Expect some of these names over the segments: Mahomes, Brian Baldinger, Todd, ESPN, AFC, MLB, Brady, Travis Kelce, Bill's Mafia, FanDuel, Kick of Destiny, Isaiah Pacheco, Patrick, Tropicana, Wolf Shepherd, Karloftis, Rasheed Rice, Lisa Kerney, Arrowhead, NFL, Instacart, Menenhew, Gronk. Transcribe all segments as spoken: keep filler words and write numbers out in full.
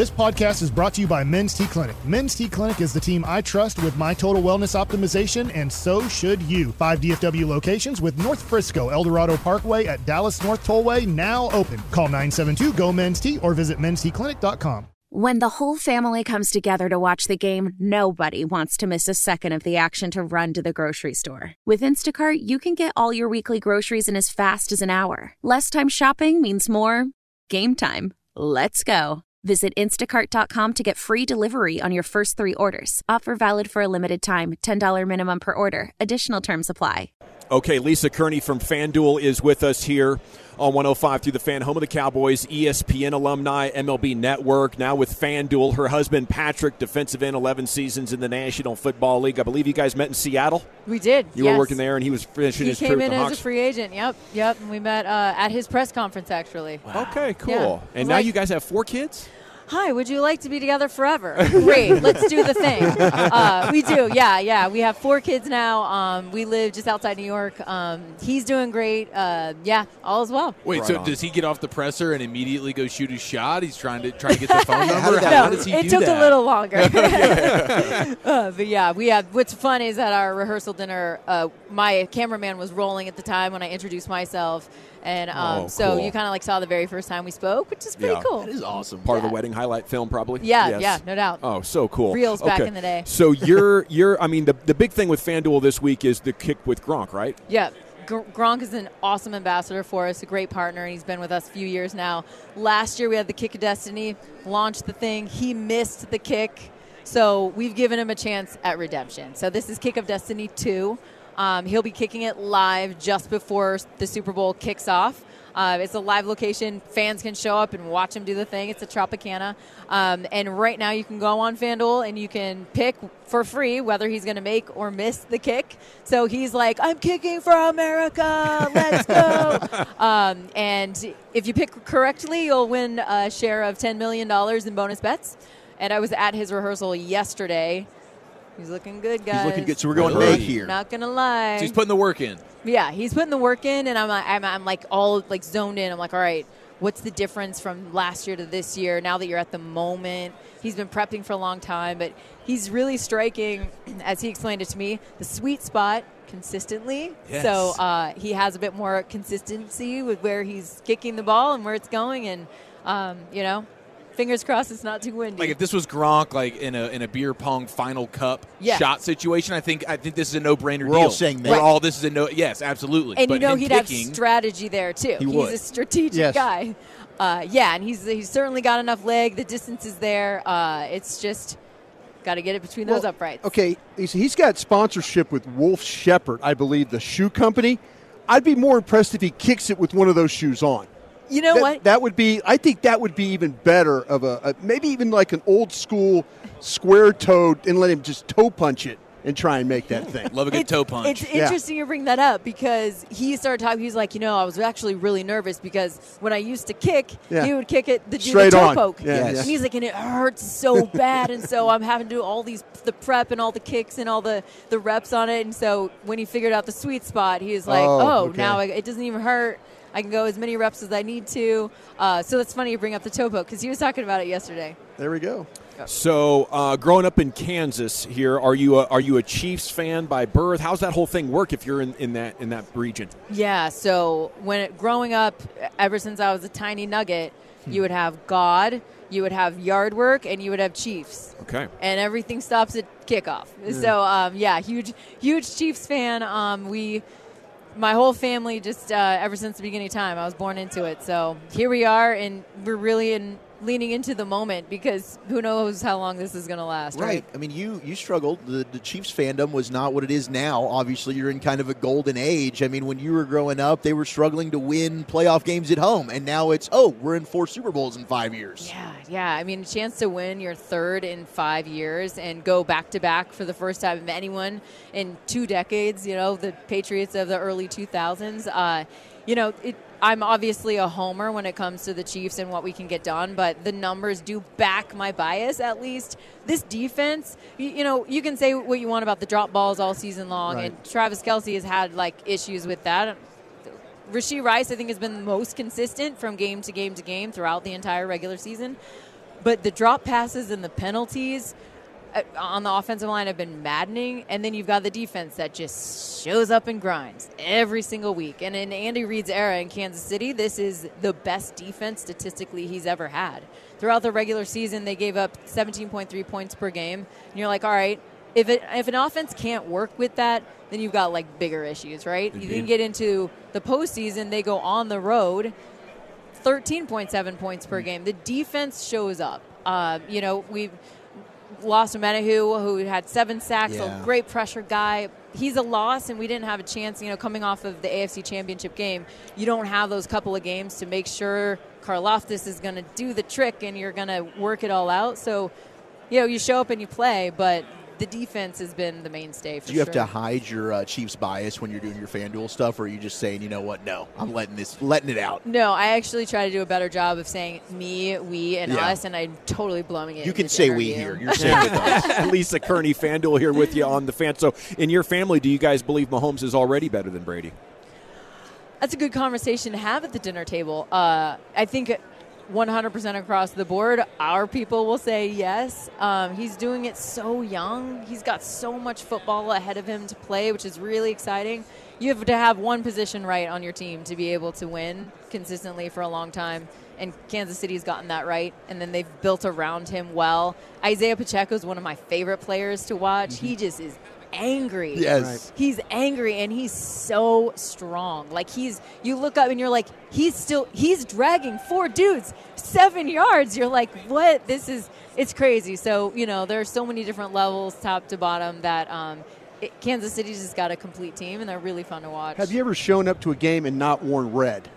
This podcast is brought to you by Men's T Clinic. Men's T Clinic is the team I trust with my total wellness optimization, and so should you. Five D F W locations with North Frisco, Eldorado Parkway at Dallas North Tollway now open. Call nine seven two, G O, M E N S T or visit men's t clinic dot com. When the whole family comes together to watch the game, nobody wants to miss a second of the action to run to the grocery store. With Instacart, you can get all your weekly groceries in as fast as an hour. Less time shopping means more game time. Let's go. Visit instacart dot com to get free delivery on your first three orders. Offer valid for a limited time. ten dollars minimum per order. Additional terms apply. Okay, Lisa Kerney from FanDuel is with us here on one oh five through the Fan, home of the Cowboys, E S P N alumni, M L B Network, now with FanDuel. Her husband, Patrick, defensive end, eleven seasons in the National Football League. I believe you guys met in Seattle? We did, You yes. were working there, and he was finishing he his career with the Hawks. He came in as a free agent, yep, yep. And we met uh, at his press conference, actually. Wow. Okay, cool. Yeah. And now like, you guys have four kids? Hi, would you like to be together forever? Great, let's do the thing. Uh, we do, yeah, yeah. We have four kids now. Um, we live just outside New York. Um, he's doing great. Uh, yeah, all is well. Wait, right so on. Does he get off the presser and immediately go shoot his shot? He's trying to try to get the phone number? How, that, no, how does he it do took that? A little longer. uh, but, yeah, we have. What's fun is at our rehearsal dinner, uh, my cameraman was rolling at the time when I introduced myself. And um, oh, so cool. you kind of like saw the very first time we spoke, which is pretty yeah. cool. That is awesome. Part yeah. of the wedding highlight film, probably. Yeah, yes. yeah, no doubt. Oh, so cool. Reels okay. back in the day. So you're you're. I mean, the the big thing with FanDuel this week is the kick with Gronk, right? Yeah. Gronk is an awesome ambassador for us, a great partner, and he's been with us a few years now. Last year we had the Kick of Destiny, launched the thing. He missed the kick, so we've given him a chance at redemption. So this is Kick of Destiny two. Um, he'll be kicking it live just before the Super Bowl kicks off. Uh, it's a live location. Fans can show up and watch him do the thing. It's a Tropicana. Um, and right now you can go on FanDuel and you can pick for free whether he's going to make or miss the kick. So he's like, I'm kicking for America. Let's go. um, and if you pick correctly, you'll win a share of ten million dollars in bonus bets. And I was at his rehearsal yesterday. He's looking good, guys. He's looking good, so we're going big here. Not gonna lie. So he's putting the work in. Yeah, he's putting the work in, and I'm like, I'm, I'm like all like zoned in. I'm like, all right, what's the difference from last year to this year? Now that you're at the moment, he's been prepping for a long time, but he's really striking, as he explained it to me, the sweet spot consistently. Yes. So uh, he has a bit more consistency with where he's kicking the ball and where it's going, and um, you know. Fingers crossed it's not too windy. Like if this was Gronk, like in a in a beer pong final cup yes. shot situation, I think I think this is a no-brainer. We're deal. All saying that. We're all this is a no. Yes, absolutely. And but you know he'd picking, have strategy there too. He he's would. a strategic yes. guy. Uh, yeah, and he's he's certainly got enough leg. The distance is there. Uh, it's just got to get it between well, those uprights. Okay, he's, he's got sponsorship with Wolf Shepherd, I believe, the shoe company. I'd be more impressed if he kicks it with one of those shoes on. You know that, what? That would be. I think that would be even better of a, a maybe even like an old school square toed and let him just toe punch it and try and make that thing. Love a good it's, toe punch. It's yeah. interesting you bring that up because he started talking. He was like, you know, I was actually really nervous because when I used to kick, yeah. he would kick it the, the toe on. poke. Yeah. Yes. And he's like, and it hurts so bad, and so I'm having to do all these the prep and all the kicks and all the, the reps on it. And so when he figured out the sweet spot, he was like, oh, oh okay. now I, it doesn't even hurt. I can go as many reps as I need to. Uh, so that's funny you bring up the toe poke because he was talking about it yesterday. There we go. So uh, growing up in Kansas here, are you a, are you a Chiefs fan by birth? How's that whole thing work if you're in, in that in that region? Yeah. So when it, growing up, ever since I was a tiny nugget, hmm. you would have God, you would have yard work, and you would have Chiefs. Okay. And everything stops at kickoff. Mm. So um, yeah, huge huge Chiefs fan. Um, we. My whole family just uh, ever since the beginning of time, I was born into it. So here we are, and we're really in, leaning into the moment because who knows how long this is going to last. Right. right. I mean, you you struggled. The, the Chiefs fandom was not what it is now. Obviously, you're in kind of a golden age. I mean, when you were growing up, they were struggling to win playoff games at home, and now it's, oh, we're in four Super Bowls in five years. Yeah, yeah. I mean, a chance to win your third in five years and go back-to-back for the first time of anyone in two decades, you know, the Patriots of the early two thousands. Uh, you know, it, I'm obviously a homer when it comes to the Chiefs and what we can get done, but the numbers do back my bias, at least. This defense, you, you know, you can say what you want about the drop balls all season long, right. and Travis Kelce has had, like, issues with that. Rasheed Rice, I think, has been the most consistent from game to game to game throughout the entire regular season. But the drop passes and the penalties on the offensive line have been maddening. And then you've got the defense that just shows up and grinds every single week. And in Andy Reid's era in Kansas City, this is the best defense statistically he's ever had. Throughout the regular season, they gave up seventeen point three points per game. And you're like, all right, if it, if an offense can't work with that, then you've got, like, bigger issues, right? Mm-hmm. You then get into the postseason, they go on the road, thirteen point seven points per game. The defense shows up. Uh, you know, we've lost Menenhew, who had seven sacks, yeah. a great pressure guy. He's a loss, and we didn't have a chance. You know, coming off of the A F C Championship game, you don't have those couple of games to make sure Karloftis is going to do the trick and you're going to work it all out. So, you know, you show up and you play, but – the defense has been the mainstay for sure. Do you have to hide your uh, Chiefs bias when you're doing your FanDuel stuff, or are you just saying, you know what, no, I'm letting this, letting it out? No, I actually try to do a better job of saying me, we, and yeah. us, and I'm totally blowing it. You can say interview. We here. You're saying with us. Lisa Kerney, FanDuel here with you on the fan. So in your family, do you guys believe Mahomes is already better than Brady? That's a good conversation to have at the dinner table. Uh, I think one hundred percent across the board, our people will say yes. Um, he's doing it so young. He's got so much football ahead of him to play, which is really exciting. You have to have one position right on your team to be able to win consistently for a long time, and Kansas City's gotten that right, and then they've built around him well. Isaiah Pacheco is one of my favorite players to watch. Mm-hmm. He just is angry. Yes. Right. He's angry, and he's so strong. Like, he's, you look up and you're like, he's still, he's dragging four dudes seven yards. You're like, what? This is, it's crazy. So, you know, there are so many different levels, top to bottom, that um, it, Kansas City's just got a complete team, and they're really fun to watch. Have you ever shown up to a game and not worn red?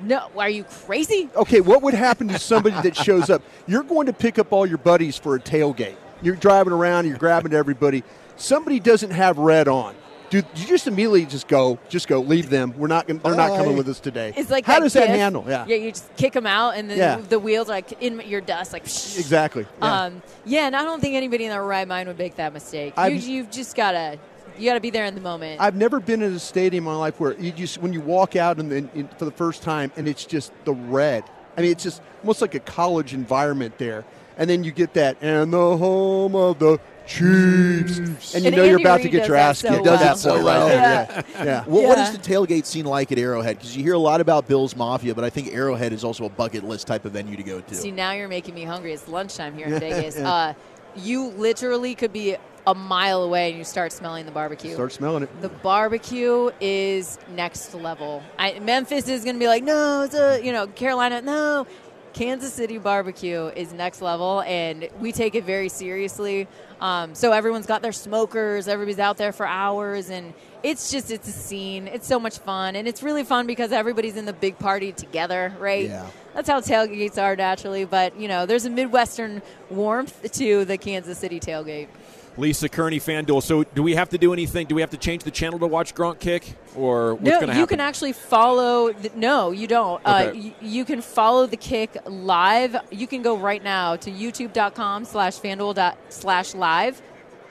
No, are you crazy? Okay, what would happen to somebody that shows up? You're going to pick up all your buddies for a tailgate. You're driving around, you're grabbing everybody. Somebody doesn't have red on. Do you just immediately just go, just go, leave them? We're not, they're Bye. not coming with us today. It's like, how that does kick, that handle? Yeah, yeah, you just kick them out, and then yeah. the wheels are like in your dust, like psh. Exactly. Yeah. Um, yeah, and I don't think anybody in their right mind would make that mistake. You, you've just gotta, you gotta be there in the moment. I've never been in a stadium in my life where you just, when you walk out and then for the first time, and it's just the red. I mean, it's just almost like a college environment there, and then you get that, and the home of the Chiefs, and you know you're about to get your ass kicked. Does that so well? Yeah. Yeah. Well, what is the tailgate scene like at Arrowhead? Because you hear a lot about Bill's Mafia, but I think Arrowhead is also a bucket list type of venue to go to. See, now you're making me hungry. It's lunchtime here in Vegas. Uh, you literally could be a mile away and you start smelling the barbecue. Start smelling it. The barbecue is next level. I, Memphis is going to be like, no, it's a, you know, Carolina, no. Kansas City barbecue is next level, and we take it very seriously. Um, so everyone's got their smokers. Everybody's out there for hours, and it's just, it's a scene. It's so much fun, and it's really fun because everybody's in the big party together, right? Yeah. That's how tailgates are naturally, but, you know, there's a Midwestern warmth to the Kansas City tailgate. Lisa Kerney, FanDuel. So do we have to do anything? Do we have to change the channel to watch Gronk kick? Or what's no, going to happen? No, you can actually follow. The, no, you don't. Okay. Uh, y- you can follow the kick live. You can go right now to youtube.com slash FanDuel slash live.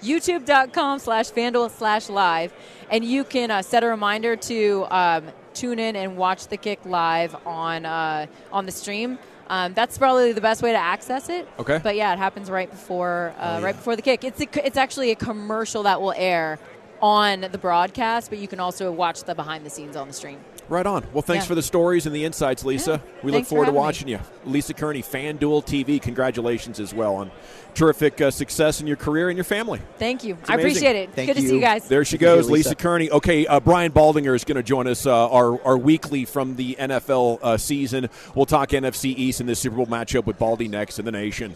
YouTube.com slash FanDuel slash live. And you can uh, set a reminder to um, tune in and watch the kick live on uh, on the stream. Um, that's probably the best way to access it. Okay. But yeah, it happens right before uh, oh, yeah. right before the kick. It's a, it's actually a commercial that will air on the broadcast, but you can also watch the behind the scenes on the stream. Right on. Well, thanks yeah. for the stories and the insights, Lisa. Yeah. We thanks look forward for to watching me. you. Lisa Kerney, FanDuel T V. Congratulations as well on terrific uh, success in your career and your family. Thank you. I appreciate it. Thank Good you. to see you guys. There she Good goes, Lisa. Lisa Kerney. Okay, uh, Brian Baldinger is going to join us, uh, our, our weekly from the N F L uh, season. We'll talk N F C East in this Super Bowl matchup with Baldy next in the nation.